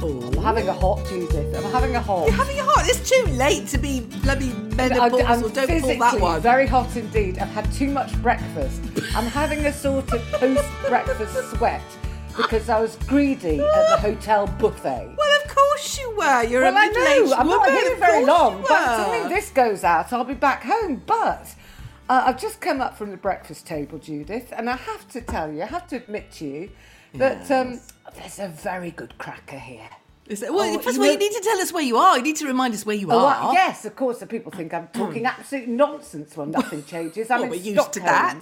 I'm having a hot Judith. I'm having a hot. You're having a hot. It's too late to be bloody menopausal. I'm don't call that one. Very hot indeed. I've had too much breakfast. I'm having a sort of post-breakfast sweat because I was greedy at the hotel buffet. Well, of course you were. You're well, a middle-aged woman. I'm not here very long. By the time this goes out, I'll be back home. But I've just come up from the breakfast table, Judith, and I have to tell you, I have to admit to you that there's a very good cracker here. Is it? Well, first of all, you need to tell us where you are. You need to remind us where you are. Yes, of course. The people think I'm talking absolute nonsense when nothing changes. I'm in Stockholm. Used to that.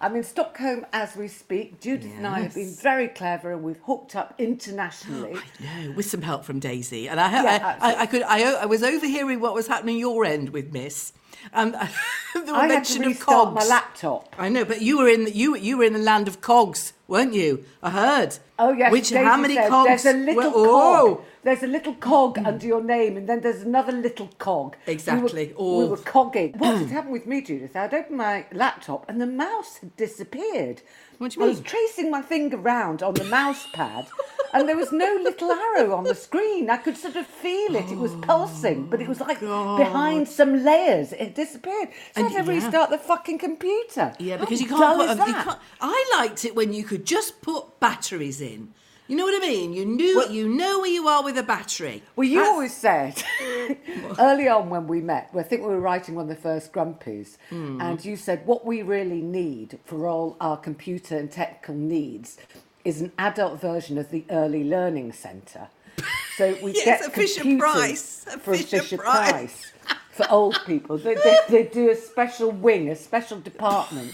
I'm in Stockholm as we speak. Judith and I have been very clever, and we've hooked up internationally. I know, with some help from Daisy. And I was overhearing what was happening your end with Miss. The I had to restart my laptop. I know, but you were in the land of cogs, weren't you? I heard. Oh yes. Which Daisy how many said, cogs? There's a little cog. There's a little cog under your name, and then there's another little cog. Exactly. We were cogging. What had happened with me, Judith? I'd opened my laptop, and the mouse had disappeared. What do you mean? I was tracing my finger round on the mouse pad, and there was no little arrow on the screen. I could sort of feel it. It was pulsing, but it was like behind some layers. It disappeared. So I had to restart the fucking computer. Yeah, because you can't put them. I liked it when you could just put batteries in. You know what I mean? You knew, you know where you are with a battery. Well, you always said, early on when we met, I think we were writing one of the first Grumpies, and you said, what we really need for all our computer and technical needs is an adult version of the Early Learning Centre. So we get computers for a Fisher Price for old people. They do a special wing, a special department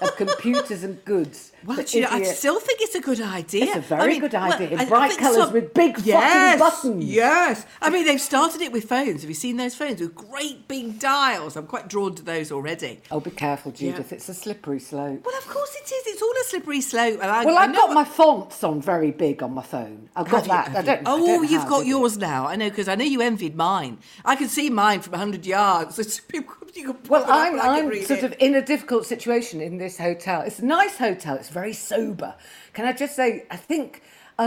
of computers and goods. Well, you know, I still think it's a good idea. It's a good idea. Bright colours with big fucking buttons. Yes. I mean, they've started it with phones. Have you seen those phones with great big dials? I'm quite drawn to those already. Oh, be careful, Judith. Yeah. It's a slippery slope. Well, of course it is. It's all a slippery slope. And I've got my fonts on very big on my phone. I've got that. I don't know. Oh, you've got yours now. I know, because I know you envied mine. I could see mine from 100 yards. Well, I'm sort of in a difficult situation in this hotel. It's a nice hotel. It's very sober. Can I just say, I think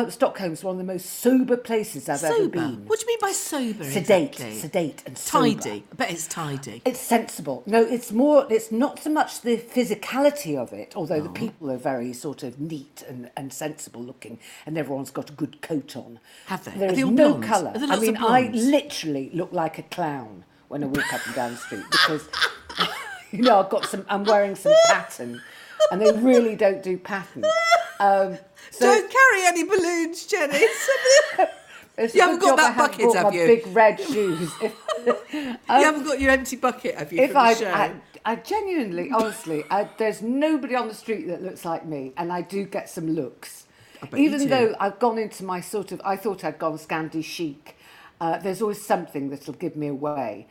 Stockholm's one of the most sober places I've ever been. What do you mean by sober? Sedate, exactly? Sedate and sober. Tidy. I bet it's tidy. It's sensible. No, it's more. It's not so much the physicality of it, although the people are very sort of neat and sensible looking, and everyone's got a good coat on. Have they? There is no colour. I mean, I literally look like a clown when I walk up and down the street because you know I'm wearing some pattern. And they really don't do patterns. Don't carry any balloons, Jenny. You haven't got that bucket, have you? Big red shoes. You haven't got your empty bucket, have you? If I genuinely, honestly, there's nobody on the street that looks like me, and I do get some looks. Even though I've gone into my sort of, I thought I'd gone Scandi chic. There's always something that'll give me away.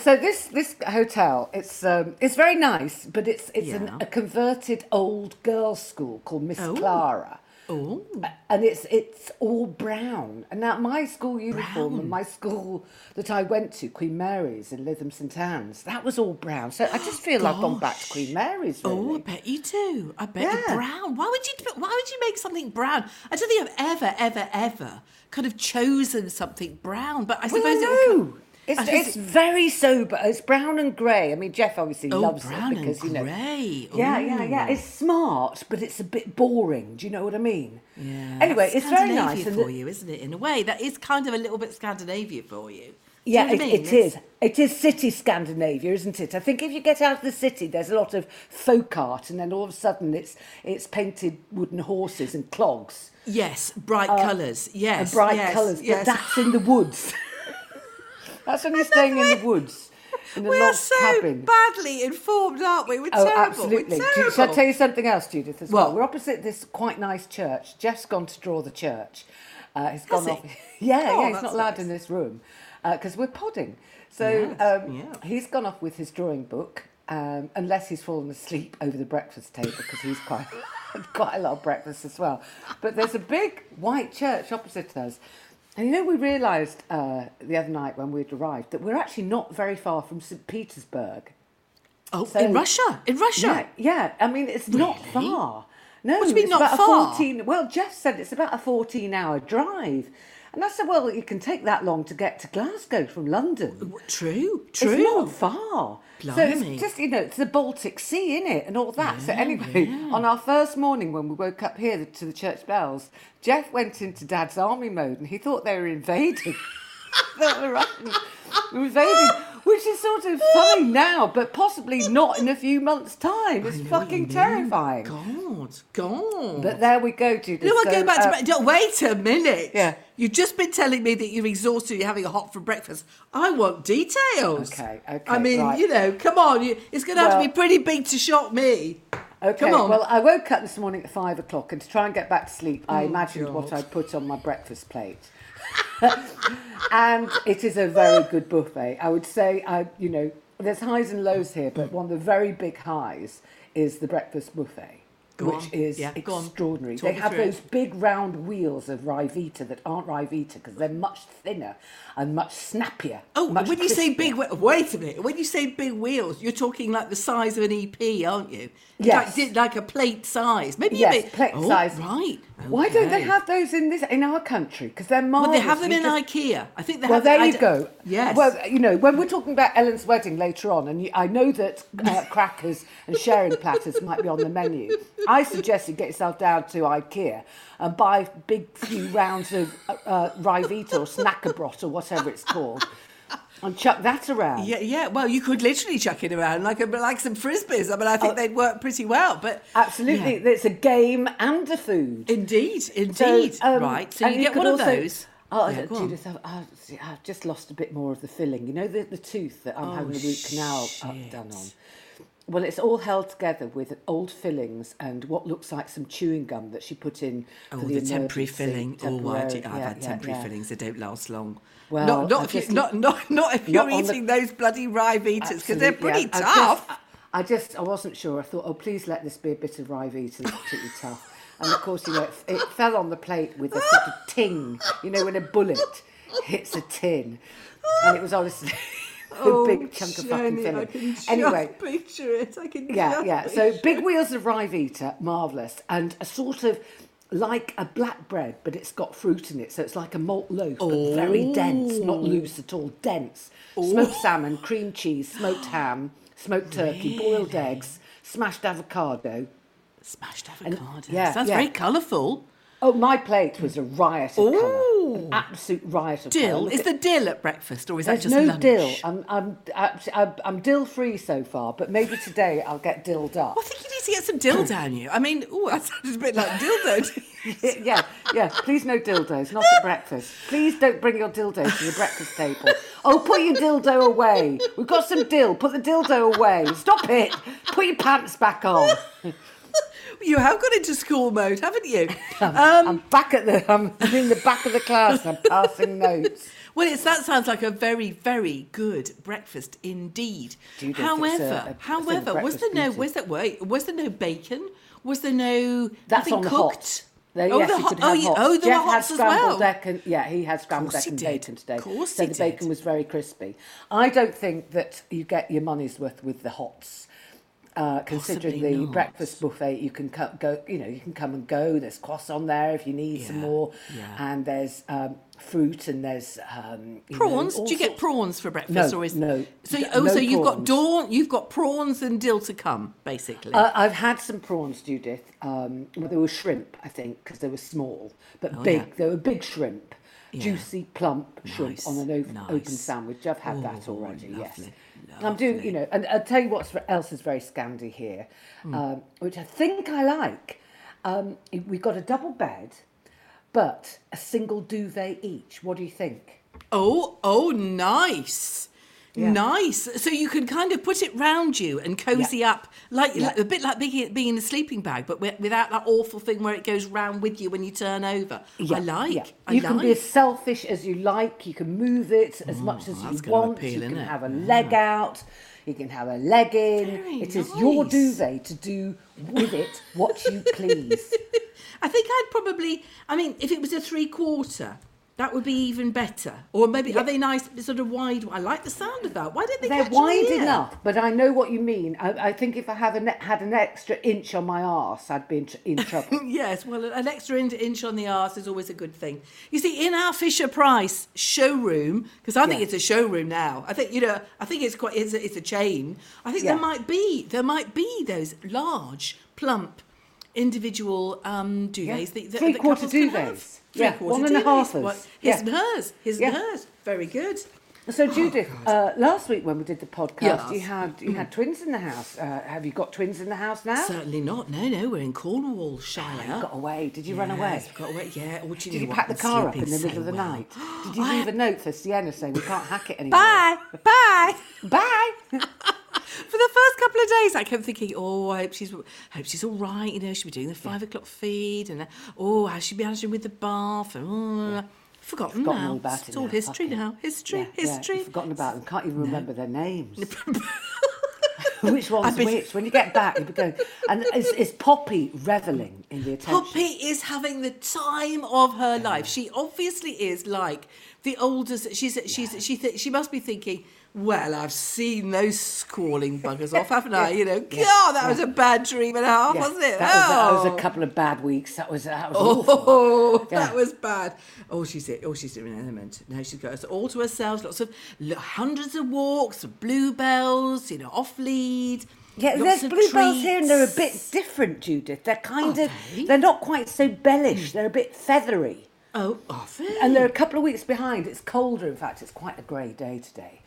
So this hotel, it's very nice, but it's a converted old girls' school called Miss Clara. Oh. And it's all brown. And now my school uniform and my school that I went to, Queen Mary's in Lytham St Anne's, that was all brown. So I just feel I've gone back to Queen Mary's, really. Oh, I bet you do. I bet the brown. Why would you make something brown? I don't think I've ever kind of chosen something brown, but I suppose it's very sober. It's brown and grey. I mean, Jeff obviously loves brown it because, and you know. Grey. Yeah. It's smart, but it's a bit boring. Do you know what I mean? Yeah. Anyway, it's very nice. Scandinavia for you, isn't it? In a way, that is kind of a little bit Scandinavia for you. Yeah, it is. It is city Scandinavia, isn't it? I think if you get out of the city, there's a lot of folk art, and then all of a sudden it's painted wooden horses and clogs. Yes, bright colours. Yes, and bright colours. Yes. But that's in the woods. That's when you're staying in the woods. in a locked cabin. Badly informed, aren't we? We're terrible. Absolutely. We're terrible. Shall I tell you something else, Judith, as well? We're opposite this quite nice church. Jeff's gone to draw the church. He's gone off. Yeah, he's not allowed in this room because we're podding. So he's gone off with his drawing book, unless he's fallen asleep over the breakfast table because he's quite a lot of breakfast as well. But there's a big white church opposite us. And you know, we realised the other night when we'd arrived that we're actually not very far from St. Petersburg. Oh, so, in Russia? Yeah, I mean, it's not far. No, what do you mean it's not far? Jeff said it's about a 14-hour drive. And I said, well, you can take that long to get to Glasgow from London. True. It's not far. Blimey. So it's just, it's the Baltic Sea, isn't it, and all that. Yeah, so anyway, on our first morning when we woke up here to the church bells, Jeff went into Dad's Army mode and he thought they were invading. Which is sort of funny now, but possibly not in a few months' time. It's fucking terrifying. God. But there we go, Judith. No, I'll go back to... Wait a minute. Yeah. You've just been telling me that you're exhausted, you're having a hot for breakfast. I want details. Okay. I mean, come on. It's going to have to be pretty big to shock me. Okay, come on. Well, I woke up this morning at 5 o'clock, and to try and get back to sleep, I imagined what I'd put on my breakfast plate. And it is a very good buffet. I would say, there's highs and lows here, but one of the very big highs is the breakfast buffet, which is extraordinary. They have those big round wheels of Ryvita that aren't Ryvita because they're much thinner and much snappier. Oh, when you say big, wait a minute. When you say big wheels, you're talking like the size of an EP, aren't you? Yes. Like a plate size. Maybe a bit. Plate size. Right. Okay. Why don't they have those in our country? Because they're marvellous. Well, they have them in Ikea. I think they have them. Well, there you go. Yes. Well, when we're talking about Ellen's wedding later on, and I know that crackers and sharing platters might be on the menu, I suggest you get yourself down to Ikea and buy big few rounds of Ryvita or Snackabrot or whatever it's called. And chuck that around. Yeah. Well, you could literally chuck it around like some frisbees. I mean, I think they'd work pretty well. But absolutely, it's a game and a food. Indeed. So, right. So you get one of those. Oh, yeah, Judith, I've just lost a bit more of the filling. You know, the tooth that I'm having the root canal done on. Well, it's all held together with old fillings and what looks like some chewing gum that she put in. Oh, for the temporary filling. I've had temporary fillings. They don't last long. Well, not if you're eating those bloody Ryvitas because they're pretty tough. I wasn't sure. I thought, please let this be a bit of Ryvita. It's pretty tough. And of course, it fell on the plate with a sort of ting. When a bullet hits a tin, and it was honestly. A big chunk of fucking filling. I can just picture it. I can So big wheels of Ryvita, marvellous. And a sort of like a black bread, but it's got fruit in it. So it's like a malt loaf, but very dense, not loose at all, dense. Ooh. Smoked salmon, cream cheese, smoked ham, smoked turkey, boiled eggs, smashed avocado. And, sounds very colourful. Oh, my plate was a riot of colour. An absolute riot of colour. Is the dill at breakfast or is that just lunch? There's no dill. I'm dill-free so far, but maybe today I'll get dilled up. Well, I think you need to get some dill down you. I mean, that sounded a bit like dildo. Please no dildos, not at breakfast. Please don't bring your dildos to the breakfast table. Oh, put your dildo away. We've got some dill. Put the dildo away. Stop it. Put your pants back on. You have got into school mode, haven't you? I'm in the back of the class. I'm passing notes. Well, that sounds like a very, very good breakfast indeed. Judith, however, was there no bacon? Was there no nothing cooked? There were hots as well. He had scrambled egg and bacon today. Of course, so the bacon was very crispy. I don't think that you get your money's worth with the hots. Considering the breakfast buffet, you can go. You can come and go. There's croissants on there if you need some more, and there's fruit and there's prawns. Do you get prawns for breakfast? You've got prawns and dill to come, basically. I've had some prawns, Judith. There was shrimp, I think, because they were small but big. Yeah. They were big shrimp, juicy, plump shrimp on an open sandwich. I've had that already. Lovely. Yes. I'm doing, and I'll tell you what else is very Scandi here, which I think I like. We've got a double bed, but a single duvet each. What do you think? Oh, nice. Yeah. Nice. So you can kind of put it round you and cozy up, like a bit like being in a sleeping bag, but without that awful thing where it goes round with you when you turn over. Yeah. I like. You can be as selfish as you like. You can move it as much as you want. You can have a leg out. You can have a leg in. Very nice. Is your duvet to do with it what you please. I think I'd probably, if it was a 3/4. That would be even better. Or maybe, are they nice, sort of wide? I like the sound of that. Why don't they catch them? They're wide enough, but I know what you mean. I think if I had an extra inch on my arse, I'd be in trouble. Yes, well, an extra inch on the arse is always a good thing. You see, in our Fisher-Price showroom, because I think it's a showroom now. I think, it's a chain. I think there might be those large, plump, individual duvets. Yeah. Three-quarter duvets. Yeah, 1.5s. Well, hers. Very good. So Judith, last week when we did the podcast, you had twins in the house. Have you got twins in the house now? Certainly not. No, we're in Cornwallshire. Oh, you got away. Did you run away? Yes, got away. Yeah. Did you pack the car up in the middle of the night? Did you leave a note for Sienna saying we can't hack it anymore? Bye. For the first couple of days, I kept thinking, I hope she's all right. You know, she'll be doing the 5 o'clock feed, and how's she managing with the bath? And forgotten now. All about it's all history now. History. You've forgotten about them. Can't even remember their names. Which one's which? When you get back, you'll be going. And is Poppy revelling in the attention? Poppy is having the time of her life. She obviously is like the oldest. She must be thinking, well, I've seen those squalling buggers off, haven't I? You know, God, that was a bad dream and a half, wasn't it? That was a couple of bad weeks. That was awful. That was bad. She's in an element. Now she's got us all to herself. Lots of hundreds of walks, bluebells, off lead. Yeah, there's bluebells here, and they're a bit different, Judith. They're they're not quite so bellish. They're a bit feathery. Oh, are they? And they're a couple of weeks behind. It's colder. In fact, it's quite a grey day today.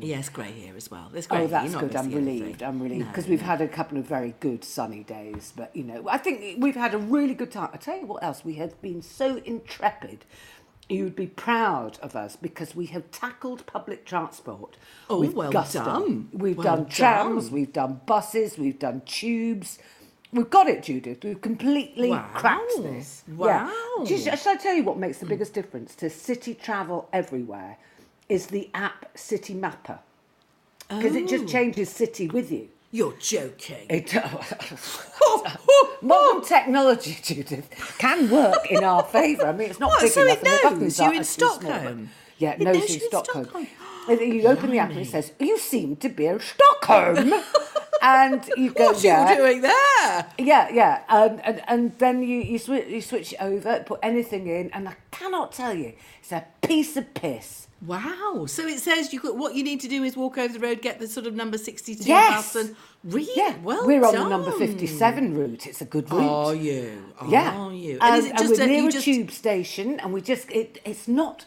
Yes, grey here as well. It's grey. Oh, that's good. I'm relieved because we've had a couple of very good sunny days. But I think we've had a really good time. I tell you what else, we have been so intrepid. You'd be proud of us because we have tackled public transport. Oh, well done. We've done trams. We've done buses. We've done tubes. We've got it, Judith. We've completely cracked this. Wow. Yeah. Shall I tell you what makes the biggest difference to city travel everywhere? Is the app City Mapper. Because it just changes city with you. You're joking. Modern technology, Judith, can work in our favour. It's not big enough. So it knows you're in Stockholm? Yeah, it knows you're in Stockholm. You open the app and it says, you seem to be in Stockholm. And you go, what are you doing there? Yeah. And then you switch it over, put anything in, and I cannot tell you, it's a piece of piss. Wow. So it says what you need to do is walk over the road, get the sort of number 62 house and read. Yeah. Well, we're on the number 57 route. It's a good route. Are you? Are you? And is it just we're near a tube station, and we just it's not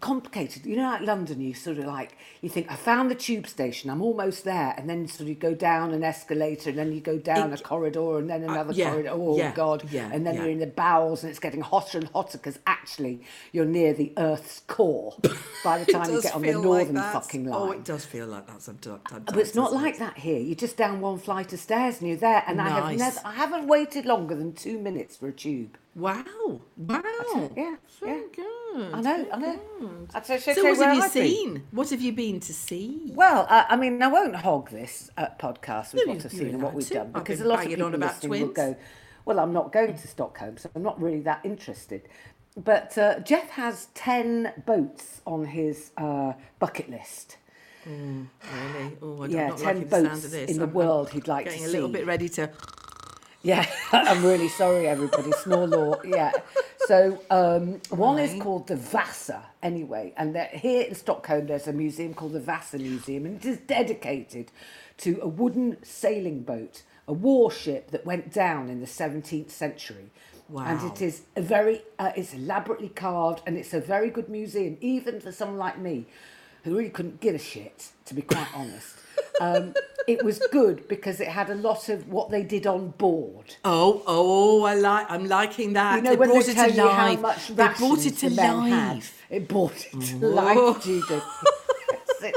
complicated. You know, like London, you sort of you think, I found the tube station, I'm almost there, and then sort of go down an escalator, and then you go down a corridor, and then another corridor. And then you're in the bowels, and it's getting hotter and hotter because actually you're near the Earth's core by the time you get on the northern fucking line. Oh, it does feel like that sometimes. But it's not like that here. You're just down one flight of stairs, and you're there. And nice. I haven't waited longer than 2 minutes for a tube. Wow! So good. I know. So what have you seen? What have you been to see? Well, I won't hog this podcast with what I've seen and what we've done because a lot of people listening will go, well, I'm not going to Stockholm, so I'm not really that interested. But Jeff has 10 boats on his bucket list. Really? I'm not 10 boats the in the world he'd like to see. Getting a little bit ready to... Yeah, I'm really sorry, everybody. Small law, yeah. So one is called the Vasa, anyway. And here in Stockholm, there's a museum called the Vasa Museum, and it is dedicated to a wooden sailing boat, a warship that went down in the 17th century. Wow. And it is it's elaborately carved, and it's a very good museum, even for someone like me, who really couldn't give a shit, to be quite honest. It was good because it had a lot of what they did on board. I'm liking that. They brought it to life. It brought it to life, Judith. That's it.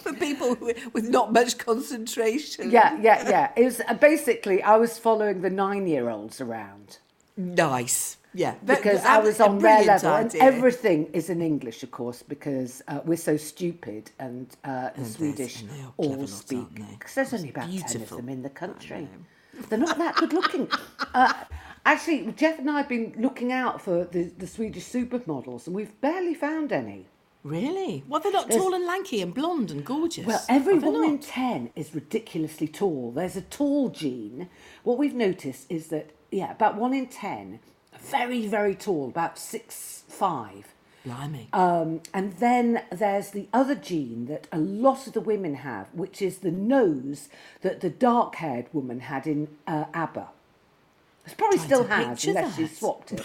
For people with not much concentration. Yeah. It was basically, I was following the 9-year-olds around. Nice. Yeah. Because I was on their level. And everything is in English, of course, because we're so stupid and Swedish all speak. Because there's only about 10 of them in the country. They're not that good looking. Actually, Jeff and I have been looking out for the Swedish supermodels, and we've barely found any. Really? Well, they're not tall and lanky and blonde and gorgeous. Well, every one in 10 is ridiculously tall. There's a tall gene. What we've noticed is that, about 1 in 10, very, very tall, about 6'5". Blimey. And then there's the other gene that a lot of the women have, which is the nose that the dark-haired woman had in ABBA. It's probably still has, unless she swapped it.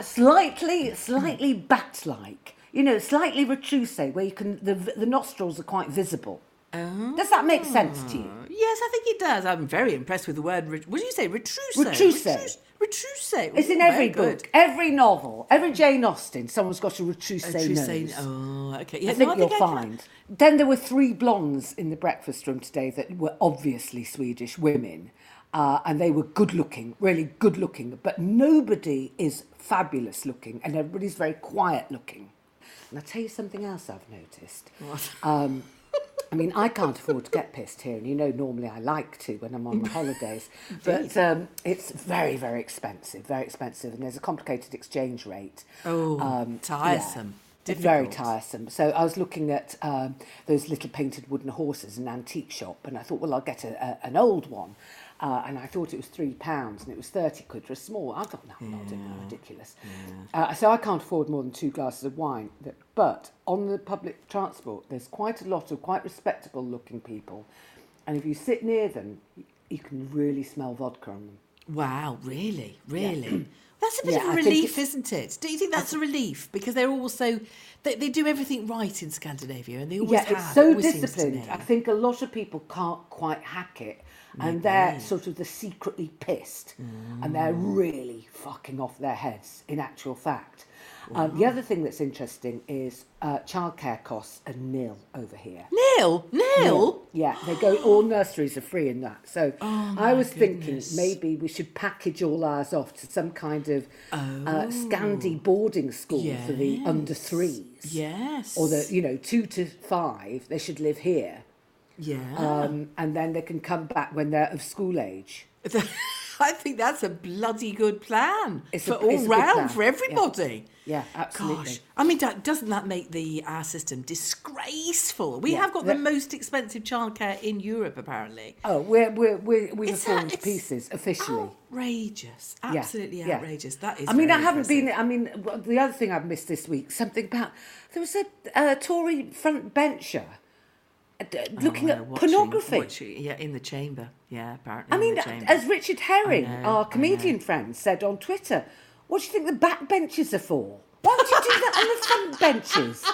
Slightly bat-like. Slightly retroussé, where you can the nostrils are quite visible. Oh. Does that make sense to you? Yes, I think it does. I'm very impressed with the word. What did you say? Retroussé. Retroussé. It's in every book, every novel, every Jane Austen. Someone's got a retroussé nose. Oh, okay. Yes, I think you'll find. Then there were 3 blondes in the breakfast room today that were obviously Swedish women, and they were good-looking, really good-looking. But nobody is fabulous-looking, and everybody's very quiet-looking. And I'll tell you something else I've noticed. What? I can't afford to get pissed here, and normally I like to when I'm on holidays, but it's very, very expensive, and there's a complicated exchange rate. Oh, tiresome. Yeah. Difficult. Very tiresome. So I was looking at those little painted wooden horses in an antique shop, and I thought, well, I'll get an old one. And I thought it was £3, and it was 30 quid for a small. I thought, no, I'm not doing that, ridiculous. Yeah. So I can't afford more than 2 glasses of wine. But on the public transport, there's quite a lot of quite respectable-looking people, and if you sit near them, you can really smell vodka on them. Wow, really? Yeah. That's a bit of a relief, isn't it? Don't you think that's a relief? Because they're all so... They do everything right in Scandinavia, and they always have. Yeah, it's so disciplined. I think a lot of people can't quite hack it, and they're sort of the secretly pissed, and they're really fucking off their heads, in actual fact. The other thing that's interesting is childcare costs are nil over here. Nil? Yeah, they go. All nurseries are free in that. So I was thinking maybe we should package all ours off to some kind of Scandi boarding school for the under 3s. Yes. Or the 2 to 5, they should live here. Yeah. And then they can come back when they're of school age. I think that's a bloody good plan. It's all round for everybody. Yeah, absolutely. Gosh, doesn't that make our system disgraceful? We have got the most expensive childcare in Europe, apparently. Oh, we're falling to pieces officially. Outrageous, absolutely outrageous. That is. The other thing I've missed this week, something about there was a Tory front bencher. Looking at pornography. In the chamber. Yeah, apparently. As Richard Herring, our comedian friend, said on Twitter, what do you think the backbenches are for? Why would you do that on the front benches?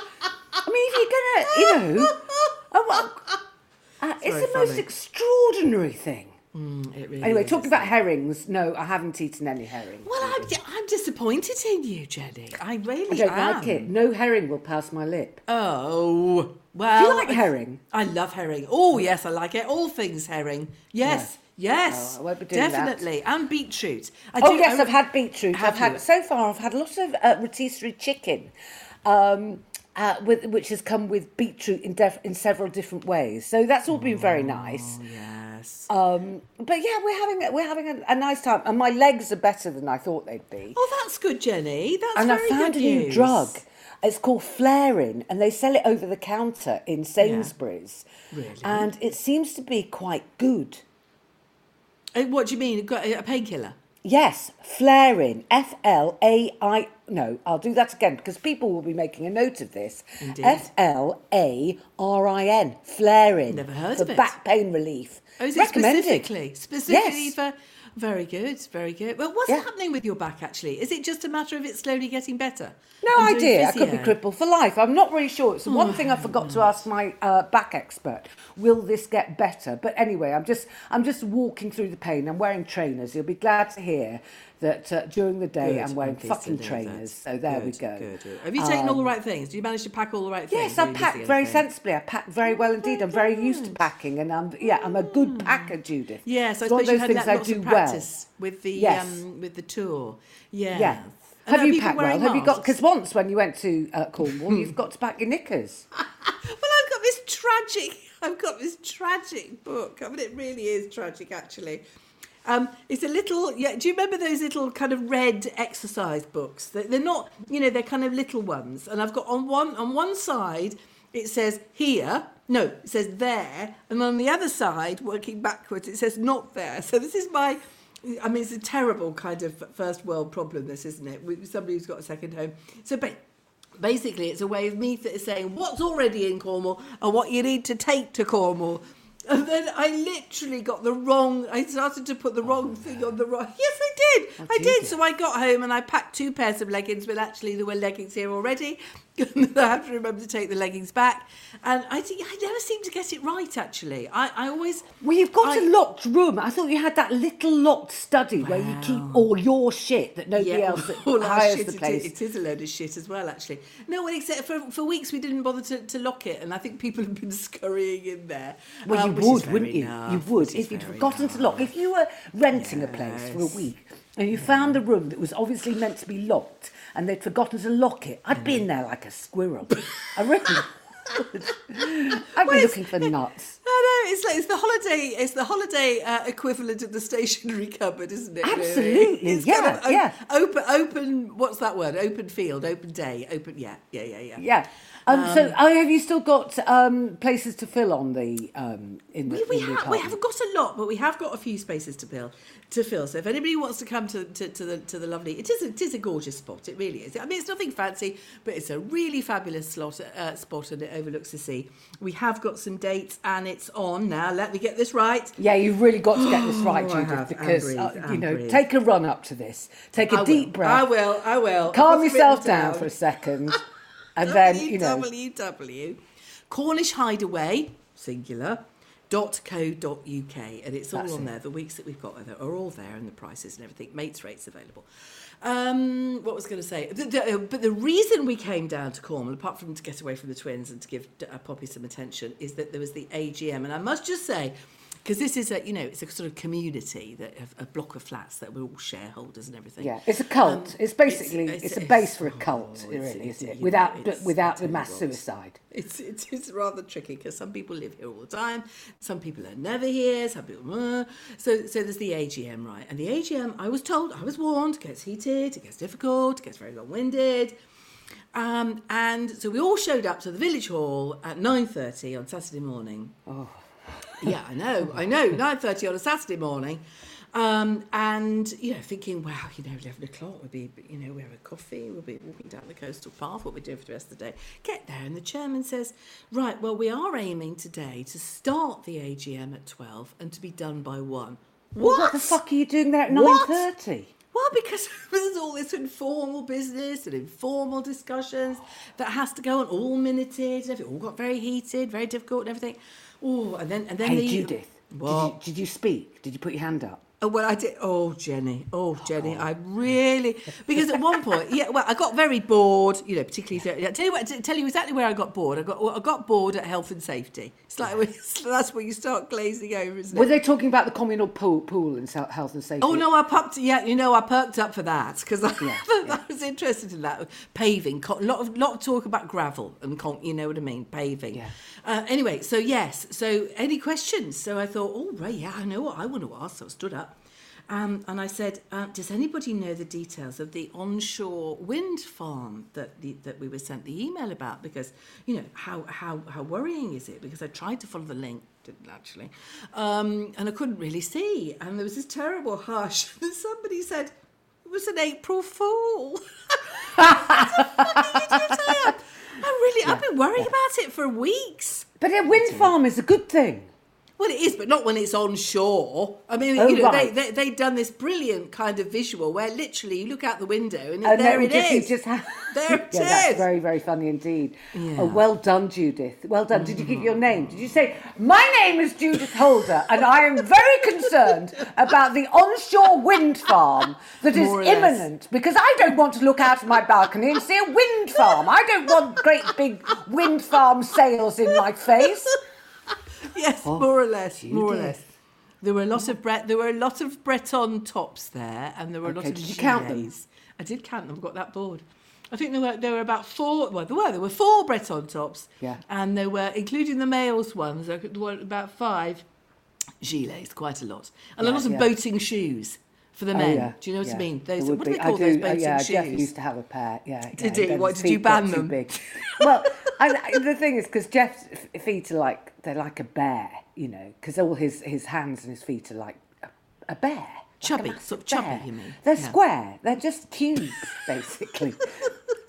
It's the most extraordinary thing. It really anyway, talking about herrings, no, I haven't eaten any herring. Well, I'm disappointed in you, Jenny. I really am. I don't like it. No herring will pass my lip. Oh, well. Do you like herring? I love herring. Oh, yes, I like it. All things herring. Yes, yes. Oh, I won't be doing definitely. That. And beetroot. I've had beetroot. So far, I've had lots of rotisserie chicken. Which has come with beetroot in several different ways. So that's all been very nice. Yes. We're having a nice time, and my legs are better than I thought they'd be. Oh, that's good, Jenny. That's very good. And I found a new drug. It's called Flarin, and they sell it over the counter in Sainsbury's. Yeah. Really? And it seems to be quite good. What do you mean? A painkiller? Yes, Flarin, F-L-A-I... No, I'll do that again, because people will be making a note of this. Indeed. F-L-A-R-I-N, Flarin. Never heard of it. For back pain relief. Oh, is it specifically? Specifically for... Very good, very good. Well, what's happening with your back, actually? Is it just a matter of it slowly getting better? No idea. I could be crippled for life. I'm not really sure. It's one thing I forgot to ask my back expert. Will this get better? But anyway, I'm just walking through the pain. I'm wearing trainers. You'll be glad to hear that during the day I'm wearing fucking trainers. Good. So there we go. Good. Have you taken all the right things? Did you manage to pack all the right things? Yes, I packed very sensibly. I packed very well indeed. I'm very used to packing, and I'm a good packer, Judith. Yes, I suppose you had lots of practice with the tour. Yeah. Have you packed well? Have you got? Because once when you went to Cornwall, you've got to pack your knickers. I've got this tragic book. I mean, it really is tragic, actually. It's a little, do you remember those little kind of red exercise books? They're not, they're kind of little ones. And I've got on one side, it says it says there. And on the other side, working backwards, it says not there. So this is it's a terrible kind of first world problem, this, isn't it? With somebody who's got a second home. So, basically, it's a way of me saying what's already in Cornwall and what you need to take to Cornwall. And then I literally got I started to put the wrong thing on the wrong... Yes, I did. So I got home and I packed 2 pairs of leggings, but actually there were leggings here already. And I have to remember to take the leggings back. And I never seem to get it right, actually. I always... Well, you've got a locked room. I thought you had that little locked study where you keep all your shit that nobody else hires the place. It is a load of shit as well, actually. No, well, except for weeks we didn't bother to lock it, and I think people have been scurrying in there. Well, you would, wouldn't you? You would, if you'd forgotten to lock. If you were renting a place for a week and you found a room that was obviously meant to be locked... and they'd forgotten to lock it. I'd been there like a squirrel. I reckon. I'd be looking for nuts. I know. It's like it's the holiday equivalent of the stationery cupboard, isn't it? Absolutely. Really? It's kind of open. What's that word? Open field. Open day. Open. Yeah. So have you still got places to fill on the we haven't got a lot, but we have got a few spaces to fill. So if anybody wants to come to the lovely, it is a gorgeous spot. It really is. I mean, it's nothing fancy, but it's a really fabulous spot, and it overlooks the sea. We have got some dates, and it's on now. Let me get this right. Yeah, you've really got to get this right, Judith, because take a run up to this. Take a deep breath. I will. Calm yourself down for a second. And then, www.cornishhideaway.co.uk, and it's all on there. The weeks that we've got are all there, and the prices and everything. Mates rates available. What was I going to say? But the reason we came down to Cornwall, apart from to get away from the twins and to give Poppy some attention, is that there was the AGM, and I must just say, because this is it's a sort of community, a block of flats that we're all shareholders and everything. Yeah, it's a cult. It's basically it's a base for a cult, really, isn't it? Without the mass suicide. It's rather tricky because some people live here all the time, some people are never here, some people. So there's the AGM, right? And the AGM, I was warned, gets heated, it gets difficult, it gets very long-winded. And so we all showed up to the village hall at 9:30 on Saturday morning. Oh. Yeah, I know, 9:30 on a Saturday morning, and, thinking, wow, 11 o'clock would be, we have a coffee, we'll be walking down the coastal path, what we're doing for the rest of the day. Get there, and the chairman says, right, well, we are aiming today to start the AGM at 12 and to be done by 1. What the fuck are you doing there at 9:30? Well, because there's all this informal business and informal discussions that has to go on, all minuted, and it all got very heated, very difficult and everything. Oh, and then hey, Judith, did you speak? Did you put your hand up? Oh, well, I did. Oh, Jenny, I really... Because at one point, I got very bored, particularly... Yeah. Tell you exactly where I got bored. I got bored at health and safety. It's like, that's where you start glazing over, isn't it? Were they talking about the communal pool in health and safety? Oh, no, I perked up for that, because I was interested in that. Paving, a lot of talk about gravel and, you know what I mean, paving. Yeah. Anyway, so yes, so any questions? So I thought, I know what I want to ask, so I stood up. And I said, does anybody know the details of the onshore wind farm that we were sent the email about? Because, how worrying is it? Because I tried to follow the link, didn't actually, and I couldn't really see. And there was this terrible hush. And somebody said, it was an April Fool. I've been worrying about it for weeks. But a wind farm is a good thing. Well, it is, but not when it's on shore. I mean, right. they've done this brilliant kind of visual where literally you look out the window and there it is. There it is. That's very, very funny indeed. Yeah. Oh, well done, Judith. Well done. Did you give your name? Did you say, my name is Judith Holder and I am very concerned about the onshore wind farm that is imminent because I don't want to look out of my balcony and see a wind farm. I don't want great big wind farm sails in my face. Yes, more or less. There were a lot of Breton tops there, and there were a lot of. Did you count them? I did count them. I've got that board. I think there were about four. Well, there were four Breton tops. Yeah. And there were, including the males ones, there were about five gilets, quite a lot, and a lot of boating shoes for the men. Oh, yeah. Do you know what I mean? Those. What do they call those boating shoes? Yeah, Jeff used to have a pair. Yeah. Did he? What did you ban them? Big. Well, the thing is, because Jeff's feet are like. They're like a bear, you know, because all his hands and his feet are like a bear. Chubby, like sort of chubby, you mean? They're square. They're just cubes, basically.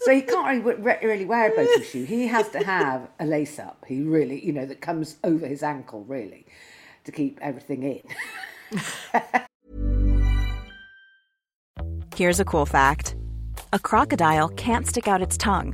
So he can't really wear a boating shoe. He has to have a lace-up, he really, you know, that comes over his ankle, really, to keep everything in. Here's a cool fact. A crocodile can't stick out its tongue.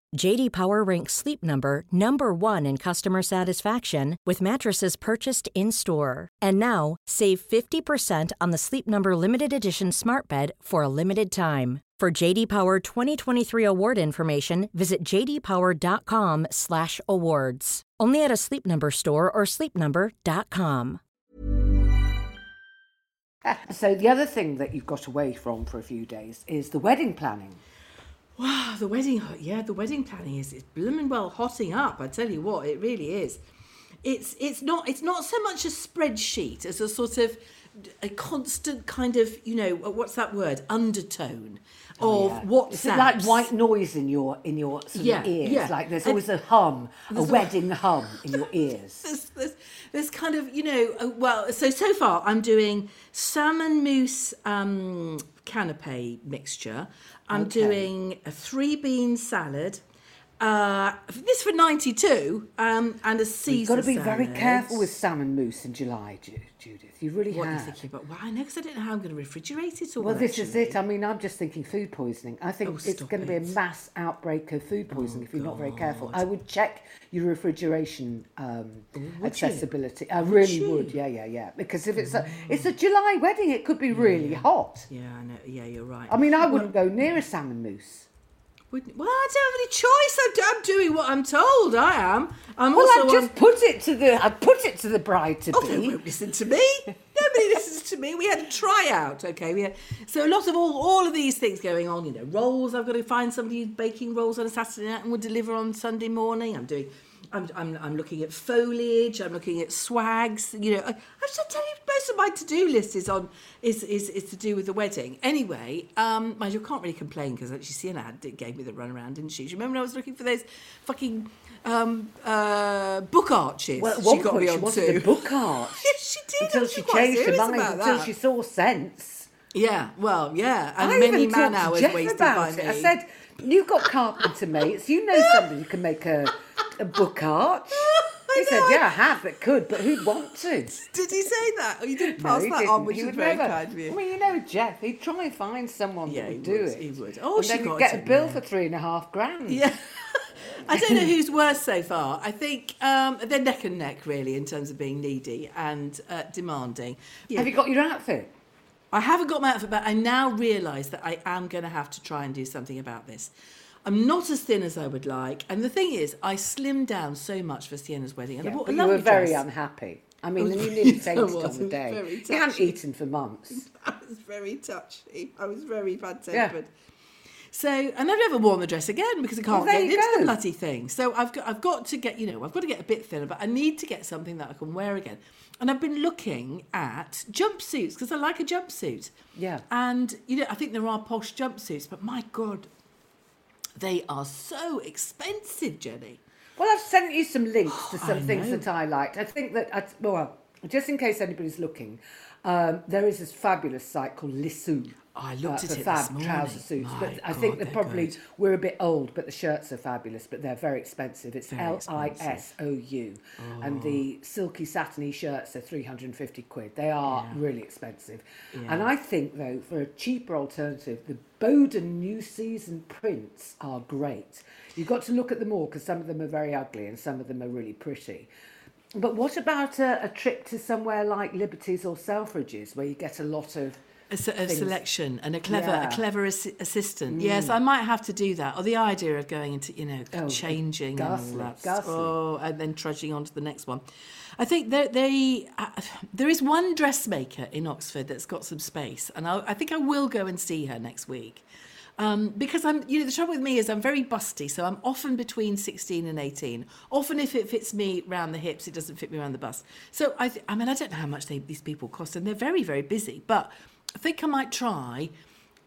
JD Power ranks Sleep Number number one in customer satisfaction with mattresses purchased in-store. And now, save 50% on the Sleep Number Limited Edition Smart Bed for a limited time. For JD Power 2023 award information, visit jdpower.com/awards. Only at a Sleep Number store or sleepnumber.com. So the other thing that you've got away from for a few days is the wedding planning. Wow, the wedding planning is blooming well hotting up. I tell you what, it really is. It's not so much a spreadsheet as a sort of a constant kind of, you know, what's that word? Undertone. WhatsApp. It's like white noise in your ears. Yeah. Like there's always a hum, a wedding hum in your ears. There's kind of, you know, well, so far I'm doing salmon mousse canapé mixture. I'm doing a 3-bean salad. This for 92, and a Caesar salad. You've got to be very careful with salmon mousse in July, Judith. You really have. What are you thinking about? Well, I know, because I don't know how I'm going to refrigerate it all. Well, this is it. I mean, I'm just thinking food poisoning. I think it's going to be a mass outbreak of food poisoning if you're not very careful. I would check your refrigeration accessibility. I really would. Yeah. Because if it's a July wedding, it could be really hot. Yeah, I know. Yeah, you're right. I mean, I wouldn't go near a salmon mousse. Well, I don't have any choice. I'm doing what I'm told. I am. I put it to the bride to be. Oh, they won't listen to me. Nobody listens to me. We had a tryout. Okay, so a lot of all of these things going on. You know, rolls. I've got to find somebody who's baking rolls on a Saturday night and will deliver on Sunday morning. I'm looking at foliage. I'm looking at swags. You know, I should tell you, most of my to-do list is to do with the wedding. Anyway, mind you, I can't really complain because actually Sienna gave me the runaround, didn't she? Do you remember when I was looking for those fucking book arches? Well, she got me on to the book arch. Yes, she did. Until she changed her mind. Until she saw sense. Yeah. Well. Yeah. And I many man hours wasted by me. I said, "You've got carpenter mates. You know somebody who can make a book arch." He said, "Yeah, I have. It could, but who'd want to?" Did he say that? Or you didn't pass that on, which is very kind of you. I mean, you know, Jeff, he'd try and find someone that would do it. He would. Oh, and she then got get a bill for $3,500. Yeah. I don't know who's worse so far. I think they're neck and neck, really, in terms of being needy and demanding. Yeah. Have you got your outfit? I haven't got my outfit, but I now realise that I am going to have to try and do something about this. I'm not as thin as I would like. And the thing is, I slimmed down so much for Sienna's wedding. And I bought a lovely dress. You were very unhappy. I mean, the nearly fainted on the day. He hadn't eaten for months. I was very touchy. I was very bad tempered. Yeah. So, and I've never worn the dress again because I can't get into the bloody thing. So I've got to get, I've got to get a bit thinner, but I need to get something that I can wear again. And I've been looking at jumpsuits because I like a jumpsuit. Yeah. And, I think there are posh jumpsuits, but my God, they are so expensive, Jenny. Well, I've sent you some links to some things that I liked. I think that, just in case anybody's looking, there is this fabulous site called Lissou. I looked at it this morning. Trouser suits, but I think they're probably good. We're a bit old, but the shirts are fabulous, but they're very expensive. It's LISOU, and the silky satiny shirts are £350. They are really expensive, and I think though for a cheaper alternative, the Boden new season prints are great. You've got to look at them all because some of them are very ugly and some of them are really pretty. But what about a trip to somewhere like Liberty's or Selfridges where you get a lot of a selection and a clever assistant. Yes, I might have to do that. Or the idea of going into, changing and all that. Ghastly. Oh, and then trudging on to the next one. I think there is one dressmaker in Oxford that's got some space, and I think I will go and see her next week. Because I'm, the trouble with me is I'm very busty, so I'm often between 16 and 18. Often, if it fits me round the hips, it doesn't fit me round the bust. So I don't know how much these people cost, and they're very, very busy, but I think I might try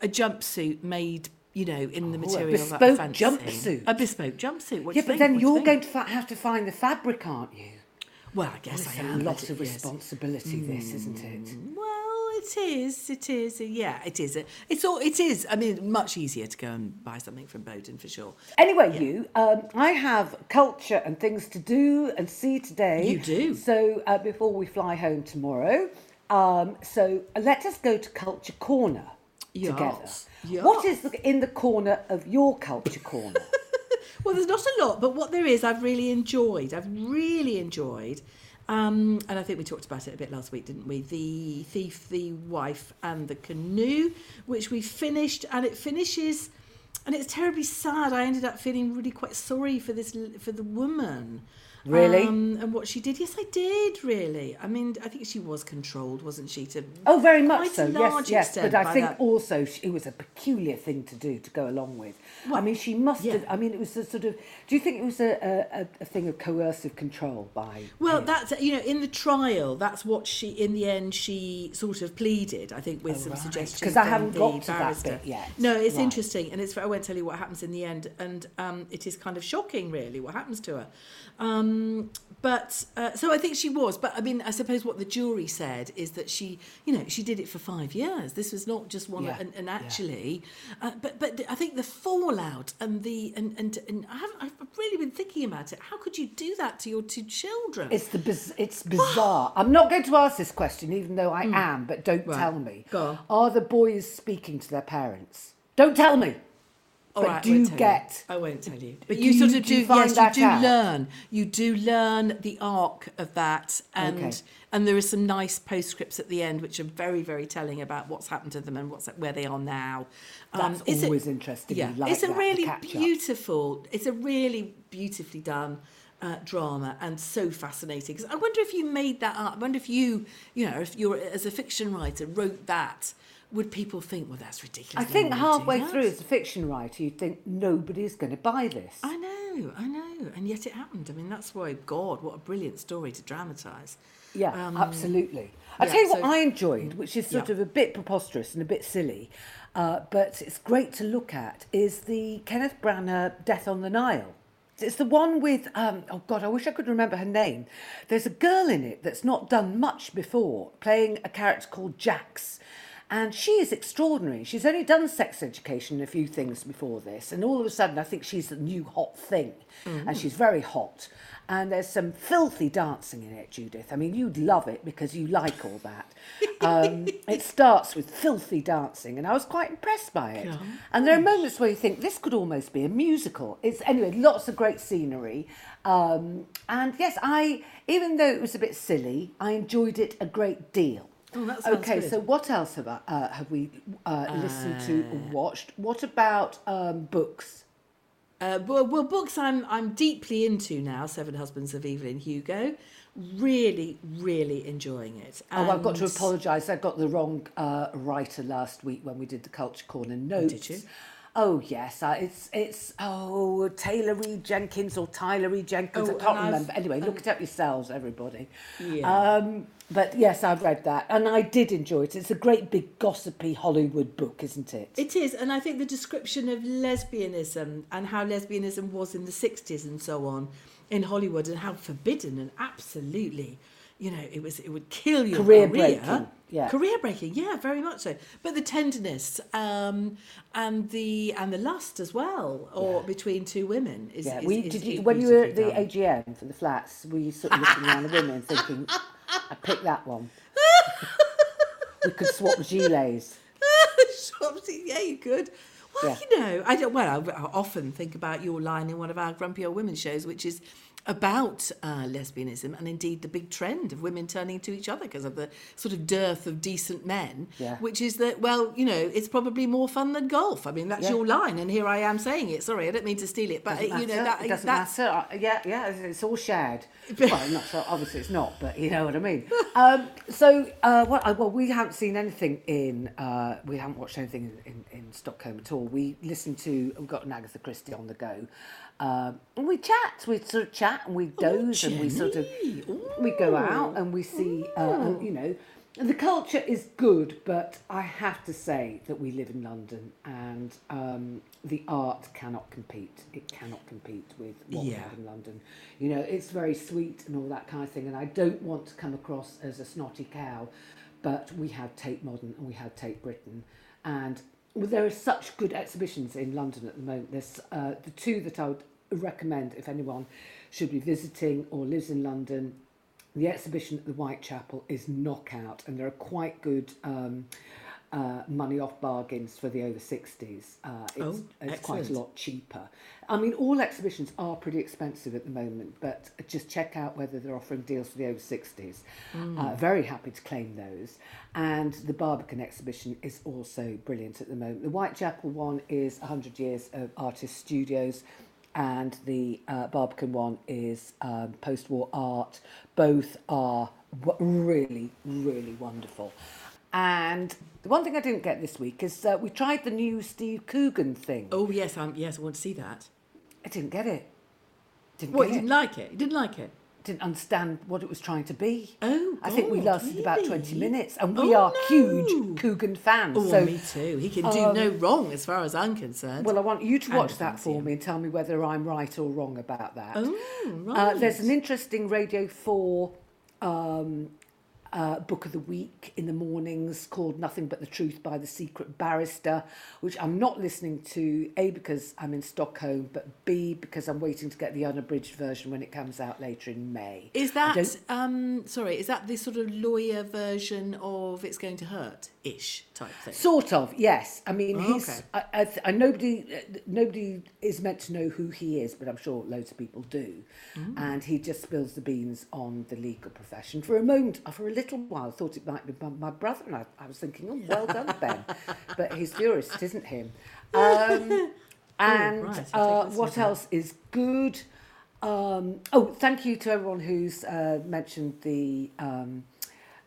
a jumpsuit made, in the material that I fancy. A bespoke jumpsuit. Then you're going to have to find the fabric, aren't you? Well, I guess I am. Lots of responsibility, this, isn't it? Well, it is. Yeah, it is. It is. I mean, much easier to go and buy something from Boden for sure. Anyway, I have culture and things to do and see today. You do. So before we fly home tomorrow. So let us go to Culture Corner together. Yes. What is in the corner of your Culture Corner? Well, there's not a lot, but what there is, I've really enjoyed. And I think we talked about it a bit last week, didn't we? The Thief, the Wife and the Canoe, which we finished, and it finishes, and it's terribly sad. I ended up feeling really quite sorry for the woman. Really? And what she did. Yes, I did, really. I mean, I think she was controlled, wasn't she? Very much so. Yes. But I think also it was a peculiar thing to do, to go along with. Well, I mean, she must have... I mean, it was a sort of... Do you think it was a thing of coercive control by... Well, him? That's... in the trial, that's what she... In the end, she sort of pleaded, I think, with some suggestions. Because I haven't got to that bit yet. No, it's interesting. And I won't tell you what happens in the end. And it is kind of shocking, really, what happens to her. So I think she was. But I mean, I suppose what the jury said is that she, she did it for 5 years. This was not just one. And actually, but I think the fallout and I've really been thinking about it. How could you do that to your two children? It's bizarre. I'm not going to ask this question, even though I am. But don't tell me. Go on. Are the boys speaking to their parents? Don't tell me. I won't tell you. But you sort of do. Learn. You do learn the arc of that, and there are some nice postscripts at the end, which are very, very telling about what's happened to them and where they are now. That's always interesting. Yeah, it's a really beautifully done drama, and so fascinating. Because I wonder if you made that up. I wonder if if you're as a fiction writer wrote that. Would people think, well, that's ridiculous? I think halfway through as a fiction writer, you'd think nobody's going to buy this. I know. And yet it happened. I mean, that's why, God, what a brilliant story to dramatise. Yeah, absolutely. I'll tell you what I enjoyed, which is sort of a bit preposterous and a bit silly, but it's great to look at, is the Kenneth Branagh Death on the Nile. It's the one with, I wish I could remember her name. There's a girl in it that's not done much before, playing a character called Jax. And she is extraordinary. She's only done Sex Education and a few things before this. And all of a sudden, I think she's the new hot thing. Mm. And she's very hot. And there's some filthy dancing in it, Judith. I mean, you'd love it because you like all that. It starts with filthy dancing, and I was quite impressed by it. Yeah. And there are moments where you think, this could almost be a musical. Anyway, lots of great scenery. And yes, even though it was a bit silly, I enjoyed it a great deal. Oh, that sounds good. So what else have we listened to or watched? What about books? Well, books I'm deeply into now, Seven Husbands of Evelyn Hugo. Really, really enjoying it. And I've got to apologise. I got the wrong writer last week when we did the Culture Corner notes. Did you? Oh, yes. It's Taylor Reed Jenkins or Tyler Reed Jenkins. I can't remember. Anyway, look it up yourselves, everybody. Yeah. But yes, I've read that and I did enjoy it. It's a great big gossipy Hollywood book, isn't it? It is. And I think the description of lesbianism and how lesbianism was in the 60s and so on in Hollywood and how forbidden and absolutely, you know, it would kill your career. Yeah. Career breaking, yeah, very much so. But the tenderness and the lust as well, or between two women is. Yeah. When you were at the AGM for the flats, were you sort of looking around the women thinking, I picked that one. We could swap gilets. Yeah, you could. Well, you know, I often think about your line in one of our Grumpy Old Women shows, which is about lesbianism and indeed the big trend of women turning to each other because of the sort of dearth of decent men, which is that, well, you know, it's probably more fun than golf. I mean, that's your line, and here I am saying it. Sorry, I don't mean to steal it, but it doesn't matter. Yeah, it's all shared. Well, not so, obviously it's not, but you know what I mean. We haven't seen anything we haven't watched anything in Stockholm at all. We've got an Agatha Christie on the go. And we sort of chat and we doze and we sort of we go out and we see you know, the culture is good, but I have to say that we live in London and the art cannot compete. It cannot compete with what we have in London. You know, it's very sweet and all that kind of thing, and I don't want to come across as a snotty cow, but we have Tate Modern and we have Tate Britain, and there are such good exhibitions in London at the moment. There's the two that I would recommend if anyone should be visiting or lives in London. The exhibition at the Whitechapel is knockout, and there are quite good money-off bargains for the over 60s. It's quite a lot cheaper. I mean, all exhibitions are pretty expensive at the moment, but just check out whether they're offering deals for the over 60s. Very happy to claim those. And the Barbican exhibition is also brilliant at the moment. The Whitechapel one is 100 years of artist studios, and the Barbican one is post-war art. Both are really, really wonderful. And the one thing I didn't get this week is we tried the new Steve Coogan thing. Oh, yes, I want to see that. I didn't get it. You didn't like it? You didn't like it? Didn't understand what it was trying to be. Oh, I think we lasted about 20 minutes, and we are huge Coogan fans. Oh, so, me too. He can do no wrong as far as I'm concerned. Well, I want you to watch that for me and tell me whether I'm right or wrong about that. Oh, right. There's an interesting Radio 4... book of the week in the mornings called Nothing But the Truth by the Secret Barrister, which I'm not listening to, A, because I'm in Stockholm, but B, because I'm waiting to get the unabridged version when it comes out later in May. Is that, is that the sort of lawyer version of It's Going to Hurt-ish type thing? Sort of, yes. I mean, nobody is meant to know who he is, but I'm sure loads of people do. Mm. And he just spills the beans on the legal profession. For a little while, I thought it might be my brother, and I was thinking, oh, well done, Ben. But he's jurist, isn't him? What else is good? Thank you to everyone who's mentioned the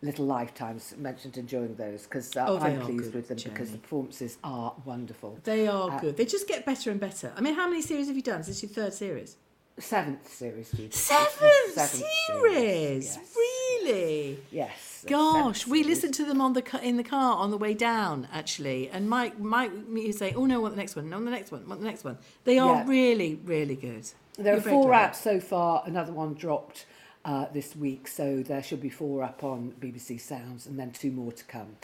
Little Lifetimes, mentioned enjoying those, because I'm pleased with them, Jenny. Because the performances are wonderful. They are good. They just get better and better. I mean, how many series have you done? Is this your third series? Seventh series, Judith. Seventh series? Yes. Really? Yes. Gosh, we listened to them in the car on the way down, actually. And Mike, you say, oh no, I want the next one, no, I want the next one, I want the next one. They are really, really good. There are four out so far. Another one dropped this week, so there should be four up on BBC Sounds, and then two more to come.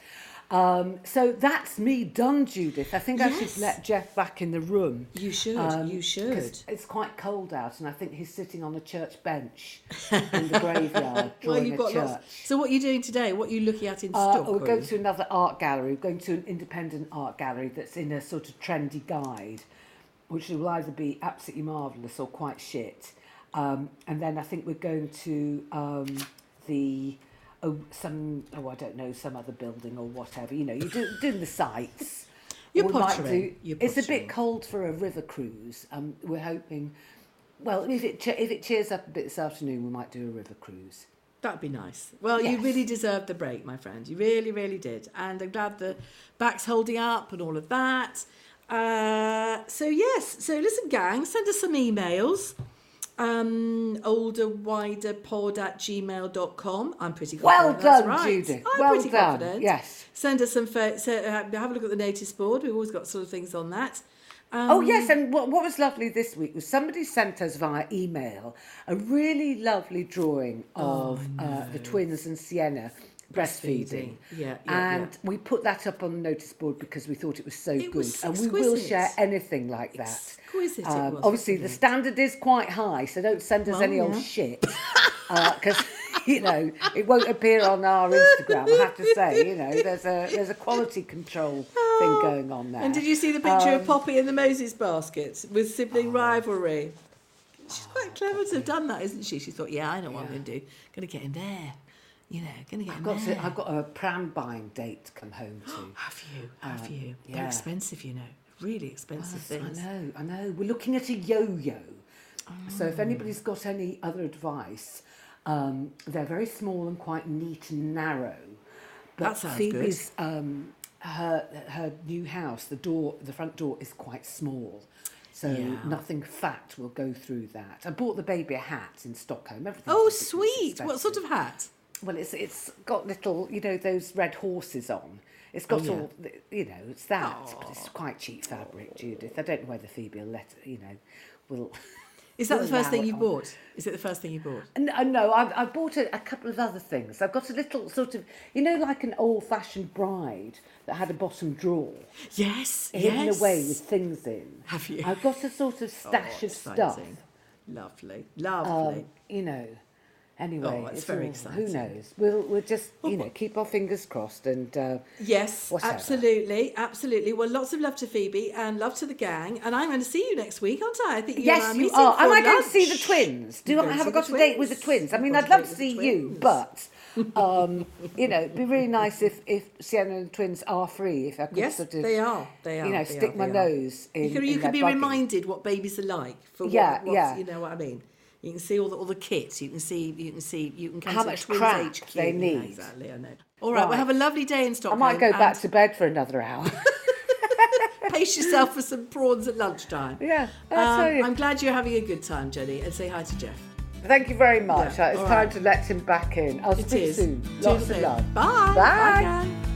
So that's me done, Judith. I think I should let Jeff back in the room. You should, Because it's quite cold out, and I think he's sitting on a church bench in the graveyard drawing a church. So what are you doing today? What are you looking at in Stockholm? We're going to another art gallery. We're going to an independent art gallery that's in a sort of trendy guide, which will either be absolutely marvellous or quite shit. And then I think we're going to some other building or whatever. You know, you're doing the sites. You're pottering. It's a bit cold for a river cruise. We're hoping... Well, if it cheers up a bit this afternoon, we might do a river cruise. That'd be nice. Well, yes. You really deserved the break, my friend. You really, really did. And I'm glad the back's holding up and all of that. So listen, gang, send us some emails. olderwiderpod@gmail.com. I'm pretty confident. Well done, right. Judith. I'm pretty confident. Yes. Send us some photos. Have a look at the notice board. We've always got sort of things on that. And what was lovely this week was somebody sent us via email a really lovely drawing of the twins and Sienna breastfeeding. Yeah. We put that up on the notice board because we thought it was so good. And we will share anything like that. Exquisite it was. Obviously, the standard is quite high, so don't send us any old shit. Because... You know, it won't appear on our Instagram, I have to say. You know, there's a quality control thing going on there. And did you see the picture of Poppy in the Moses basket with sibling rivalry? She's quite clever to have done that, isn't she? She thought, I know what I'm going to do. Going to get in there. You know, going to get in there. I've got a pram buying date to come home to. Have you? Yeah. They're expensive, you know. Really expensive things. I know. We're looking at a yo-yo. Oh. So if anybody's got any other advice... they're very small and quite neat and narrow. But that sounds Phoebe's, good. Her new house, the front door is quite small, so nothing fat will go through that. I bought the baby a hat in Stockholm. Oh, sweet! What sort of hat? Well, it's got little, those red horses on. It's got all, it's that. Aww. But it's quite cheap fabric, Judith. I don't know whether Phoebe will will. Is that the first thing you bought? No, I bought a couple of other things. I've got a little sort of, like an old-fashioned bride that had a bottom drawer. Yes, hidden away with things in. Have you? I've got a sort of stash of stuff. Lovely. Anyway, it's very exciting. Who knows? We'll just keep our fingers crossed and yes, whatever. Absolutely. Well, lots of love to Phoebe and love to the gang. And I'm going to see you next week, aren't I? I think you and I are meeting. Yes, you are. Am I going to see the twins? I haven't got a date with the twins. I mean, I'd love to see you, but it'd be really nice if Sienna and the twins are free. If I could sort of, they are. Stick my nose in. You can be reminded what babies are like. For what you know what I mean. You can see all the kits. You can see how much crap they need. Yeah, exactly, I know. All right, well, have a lovely day in Stockholm. I might go back to bed for another hour. Pace yourself for some prawns at lunchtime. Yeah, I'm glad you're having a good time, Jenny, and say hi to Jeff. Thank you very much. Yeah, it's time to let him back in. I'll speak soon. Lots of love. Bye. Bye.